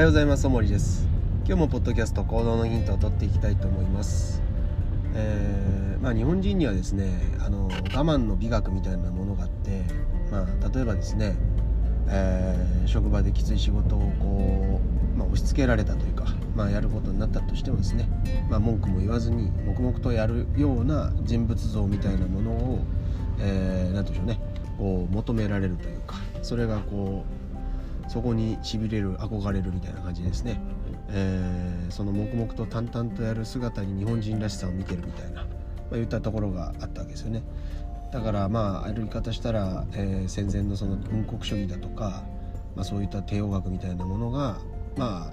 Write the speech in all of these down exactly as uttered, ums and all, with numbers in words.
はようございます。おもりです。今日もポッドキャスト行動のヒントを取っていきたいと思います。えーまあ、日本人にはですねあの我慢の美学みたいなものがあって、まあ、例えばですね、えー、職場できつい仕事をこう、まあ、押し付けられたというか、まあ、やることになったとしてもですね、まあ、文句も言わずに黙々とやるような人物像みたいなものを、えー、なんて言うんでしょうね、こう求められるというか、それがこうそこに痺れる、憧れるみたいな感じですね、えー、その黙々と淡々とやる姿に日本人らしさを見てるみたいな、まあ、言ったところがあったわけですよね。だからまあある言い方したら、えー、戦前のその軍国主義だとか、まあ、そういった帝王学みたいなものがま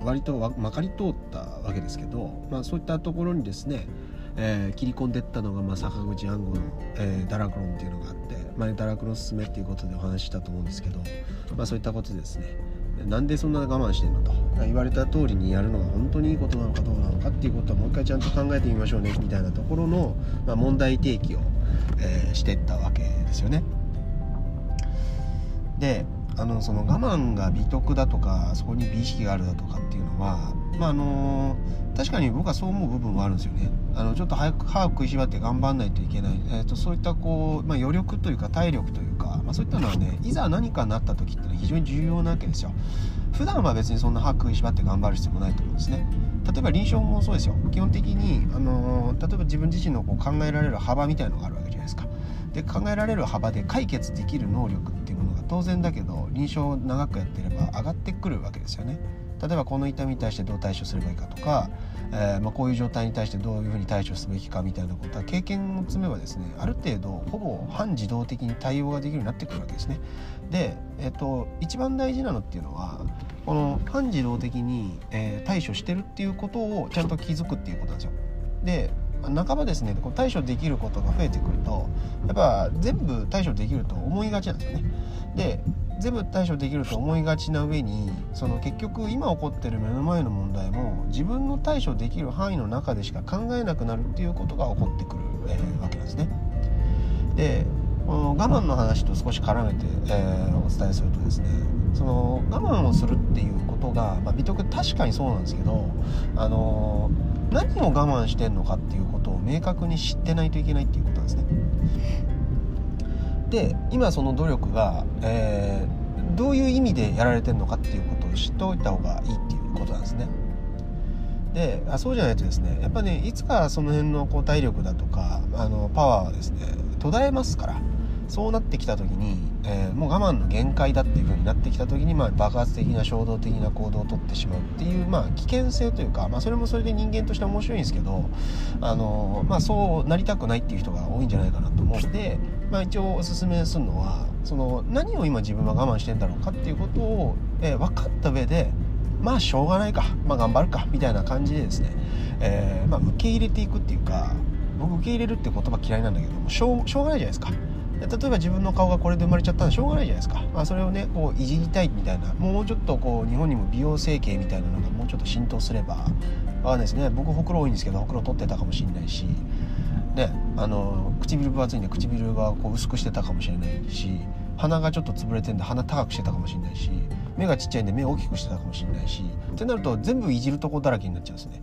あ割とまかり通ったわけですけど、まあ、そういったところにですね、えー、切り込んでいったのが、まあ、坂口安吾の、えー、堕落論っていうのがあって、まあ、堕落の勧めっていうことでお話ししたと思うんですけど、まあ、そういったことでですね、なんでそんな我慢してんのと言われた通りにやるのが本当にいいことなのかどうなのかっていうことはもう一回ちゃんと考えてみましょうねみたいなところの、まあ、問題提起を、えー、していったわけですよね。で、あのその我慢が美徳だとかそこに美意識があるだとかっていうのは、まああのー、確かに僕はそう思う部分はあるんですよね。あのちょっと早く歯食いしばって頑張んないといけない、えー、とそういったこう、まあ、余力というか体力というか、まあ、そういったのはね、いざ何かになった時ってのは非常に重要なわけですよ。普段は別にそんな歯食いしばって頑張る必要もないと思うんですね。例えば臨床もそうですよ。基本的に、あのー、例えば自分自身のこう考えられる幅みたいなのがあるわけじゃないですか。で、考えられる幅で解決できる能力っていうものが当然だけど、臨床を長くやってれば上がってくるわけですよね。例えばこの痛みに対してどう対処すればいいかとか、えーまあ、こういう状態に対してどういうふうに対処すべきかみたいなことは経験を積めばですね、ある程度ほぼ半自動的に対応ができるようになってくるわけですね。で、えーと、一番大事なのっていうのはこの半自動的に、えー、対処してるっていうことをちゃんと気づくっていうことなんですよ。で、半ばですね、こう対処できることが増えてくると、やっぱ全部対処できると思いがちなんですよね。で、全部対処できると思いがちな上に、その結局今起こってる目の前の問題も自分の対処できる範囲の中でしか考えなくなるっていうことが起こってくる、えー、わけなんですね。で、この我慢の話と少し絡めて、えー、お伝えするとですね、その我慢をするっていうことが、まあ、美徳確かにそうなんですけど、あのー、何を我慢してんのかっていうことを明確に知ってないといけないっていうことなんですね。で、今その努力が、えー、どういう意味でやられてるのかっていうことを知っておいた方がいいっていうことなんですね。で、あ、そうじゃないとですね、やっぱね、いつかその辺のこう体力だとかあのパワーはですね途絶えますから、そうなってきた時に、えー、もう我慢の限界だっていう風になってきた時に、まあ、爆発的な衝動的な行動をとってしまうっていう、まあ、危険性というか、まあ、それもそれで人間として面白いんですけど、あの、まあ、そうなりたくないっていう人が多いんじゃないかなと思うので、まあ、一応おすすめするのは、その何を今自分は我慢してんだろうかっていうことを、えー、分かった上で、まあしょうがないか、まあ頑張るかみたいな感じでですね、えーまあ、受け入れていくっていうか、僕受け入れるって言葉嫌いなんだけども、しょう、しょうがないじゃないですか。例えば自分の顔がこれで生まれちゃったらしょうがないじゃないですか。まあ、それをね、こういじりたいみたいな、もうちょっとこう日本にも美容整形みたいなのがもうちょっと浸透すれば、わかんないですね。僕ほくろ多いんですけど、ほくろ取ってたかもしれないし、ね、あの唇分厚いんで唇がこう薄くしてたかもしれないし、鼻がちょっと潰れてんで鼻高くしてたかもしれないし、目がちっちゃいんで目大きくしてたかもしれないし、ってなると全部いじるとこだらけになっちゃうんですね。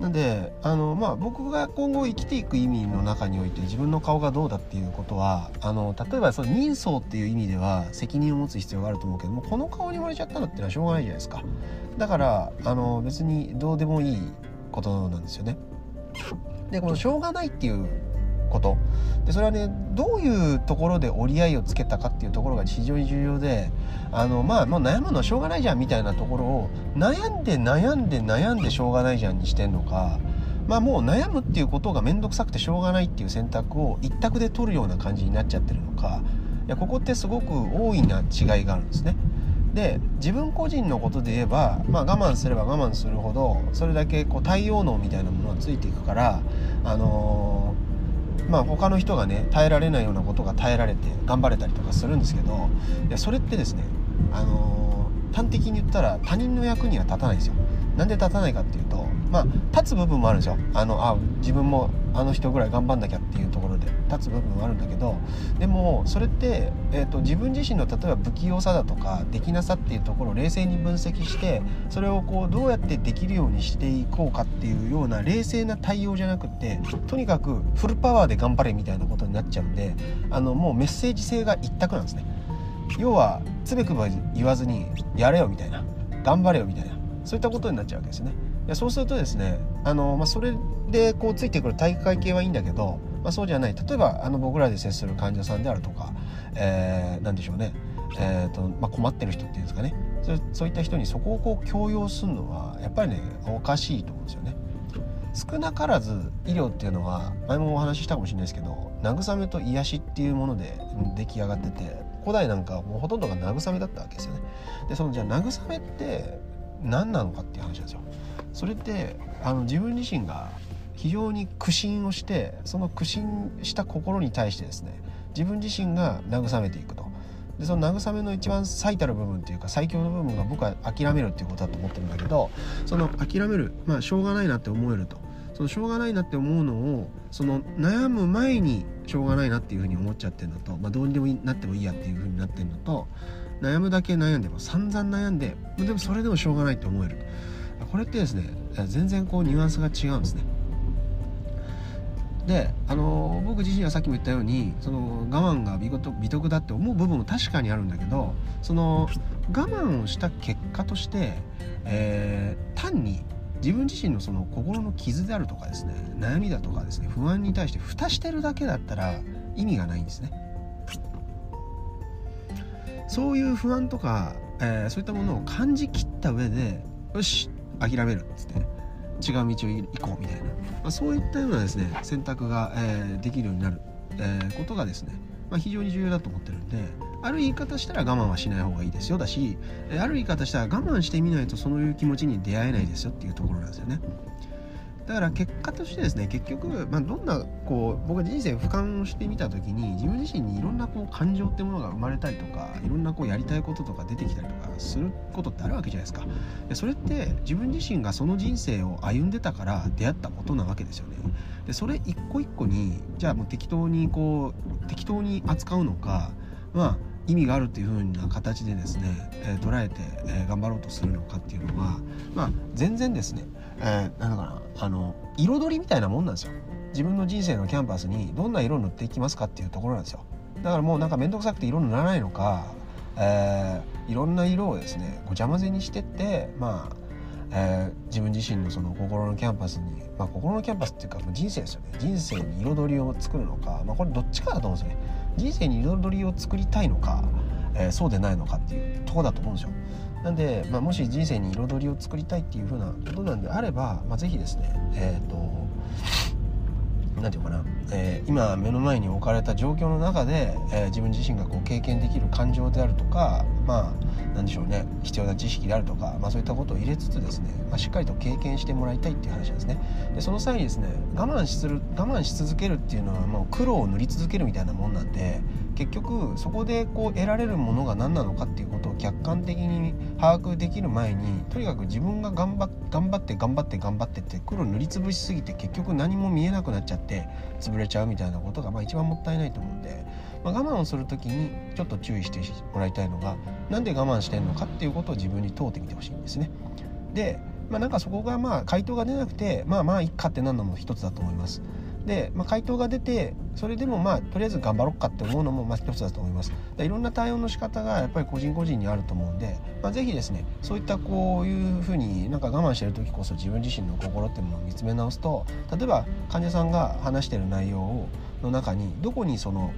なんで、あの、まあ、僕が今後生きていく意味の中において自分の顔がどうだっていうことは、あの例えばその人相っていう意味では責任を持つ必要があると思うけども、この顔に生まれちゃったのってのはしょうがないじゃないですか。だからあの別にどうでもいいことなんですよね。で、このしょうがないっていうことで、それはね、どういうところで折り合いをつけたかっていうところが非常に重要で、あの、まあ、もう悩むのはしょうがないじゃんみたいなところを悩んで悩んで悩んでしょうがないじゃんにしてんのか、まあ、もう悩むっていうことが面倒くさくてしょうがないっていう選択を一択で取るような感じになっちゃってるのか、いや、ここってすごく大いな違いがあるんですね。で、自分個人のことで言えば、まあ、我慢すれば我慢するほどそれだけこう対応能みたいなものがついていくから、あのーまあ、他の人がね、耐えられないようなことが耐えられて頑張れたりとかするんですけど、いや、それってですね、あのー、端的に言ったら他人の役には立たないんですよ。なんで立たないかっていうと、まあ立つ部分もあるんですよ。あのあ自分もあの人ぐらい頑張んなきゃっていうところで立つ部分もあるんだけど、でもそれって、えーと、自分自身の例えば不器用さだとかできなさっていうところを冷静に分析して、それをこうどうやってできるようにしていこうかっていうような冷静な対応じゃなくて、とにかくフルパワーで頑張れみたいなことになっちゃうんで、あのもうメッセージ性が一択なんですね。要はつべくば言わずにやれよみたいな、頑張れよみたいな、そういったことになっちゃうわけですね。そうするとですね、あの、まあ、それでこうついてくる体育会系はいいんだけど、まあ、そうじゃない、例えばあの僕らで接する患者さんであるとか、えー、なんでしょうね、えーとまあ、困ってる人っていうんですかね、そ、そういった人にそこをこう強要するのはやっぱりねおかしいと思うんですよね。少なからず医療っていうのは前もお話ししたかもしれないですけど、慰めと癒しっていうもので出来上がってて、古代なんかもうほとんどが慰めだったわけですよね。でそのじゃあ慰めって何なのかっていう話なんですよ。それってあの自分自身が非常に苦心をして、その苦心した心に対してですね、自分自身が慰めていくと。でその慰めの一番最たる部分というか最強の部分が僕は諦めるっていうことだと思ってるんだけど、その諦める、まあしょうがないなって思えると、そのしょうがないなって思うのを、その悩む前にしょうがないなっていうふうに思っちゃってるのと、まあどうにでもなってもいいやっていうふうになってるのと、悩むだけ悩んでも散々悩んで、でもそれでもしょうがないって思える。これってですね、全然こうニュアンスが違うんですね。で、あの僕自身はさっきも言ったように、その我慢が美徳だって思う部分も確かにあるんだけど、その我慢をした結果として、えー、単に自分自身のその心の傷であるとかですね、悩みだとかですね、不安に対して蓋してるだけだったら意味がないんですね。そういう不安とか、えー、そういったものを感じきった上で、よし諦めるっつって違う道を行こうみたいな、まあ、そういったようなですね選択が、えー、できるようになる、えー、ことがですね、まあ、非常に重要だと思ってるんで、ある言い方したら我慢はしない方がいいですよだし、ある言い方したら我慢してみないとそういう気持ちに出会えないですよっていうところなんですよね。だから結果としてですね、結局、まあ、どんなこう僕は人生俯瞰をしてみたときに、自分自身にいろんなこう感情ってものが生まれたりとか、いろんなこうやりたいこととか出てきたりとかすることってあるわけじゃないですか。でそれって自分自身がその人生を歩んでたから出会ったことなわけですよね。でそれ一個一個にじゃあもう適当にこう適当に扱うのか、まあ意味があるというふうな形でですね、えー、捉えて、えー、頑張ろうとするのかっていうのは、まあ全然ですね、えー、なんだかな、あの彩りみたいなもんなんですよ。自分の人生のキャンパスにどんな色を塗っていきますかっていうところなんですよ。だからもうなんか面倒くさくて色塗らないのか、えー、いろんな色をですねごちゃ混ぜにしてって、まあえー、自分自身のその心のキャンパスに、まあ、心のキャンパスっていうか人生ですよね。人生に彩りを作るのか、まあ、これどっちかだと思うんですよね。人生に彩りを作りたいのか、えー、そうでないのかっていうところだと思うんですよ。なんで、まあ、もし人生に彩りを作りたいっていうふうなことなんであれば、まあ、ぜひですね、えーと、なんていうかな、えー、今目の前に置かれた状況の中で、えー、自分自身がこう経験できる感情であるとか、まあ、なんでしょうね、必要な知識であるとか、まあ、そういったことを入れつつですね、まあ、しっかりと経験してもらいたいっていう話なんですね。でその際にですね、我慢しする、我慢し続けるっていうのはもう黒を塗り続けるみたいなもんなんで、結局そこでこう得られるものが何なのかっていうことを客観的に把握できる前に、とにかく自分が頑張っ、頑張って頑張って頑張ってって黒塗りつぶしすぎて結局何も見えなくなっちゃって潰れちゃうみたいなことが、まあ一番もったいないと思うんで、まあ、我慢をするときにちょっと注意してもらいたいのが、なんで我慢してんのかっていうことを自分に問うてみてほしいんですね。で、まあ、なんかそこがまあ回答が出なくて、まあまあいっかってなるのも一つだと思います。で、まあ、回答が出てそれでもまあとりあえず頑張ろうかって思うのもまあ一つだと思います。いろんな対応の仕方がやっぱり個人個人にあると思うんで、まあ、ぜひですね、そういったこういうふうになんか我慢してる時こそ自分自身の心っていうものを見つめ直すと、例えば患者さんが話してる内容をの中にどこにその、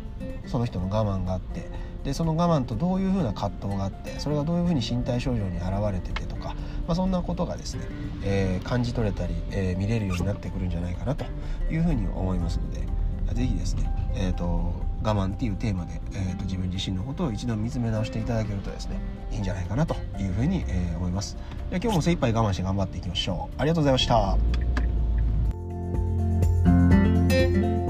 その人の我慢があって、でその我慢とどういうふうな葛藤があって、それがどういうふうに身体症状に現れててとか、まあ、そんなことがですね、えー、感じ取れたり、えー、見れるようになってくるんじゃないかなというふうに思いますので、ぜひですね、えー、と我慢っていうテーマで、えー、と自分自身のことを一度見つめ直していただけるとですね、いいんじゃないかなというふうに、えー、思います。では今日も精一杯我慢して頑張っていきましょう。ありがとうございました。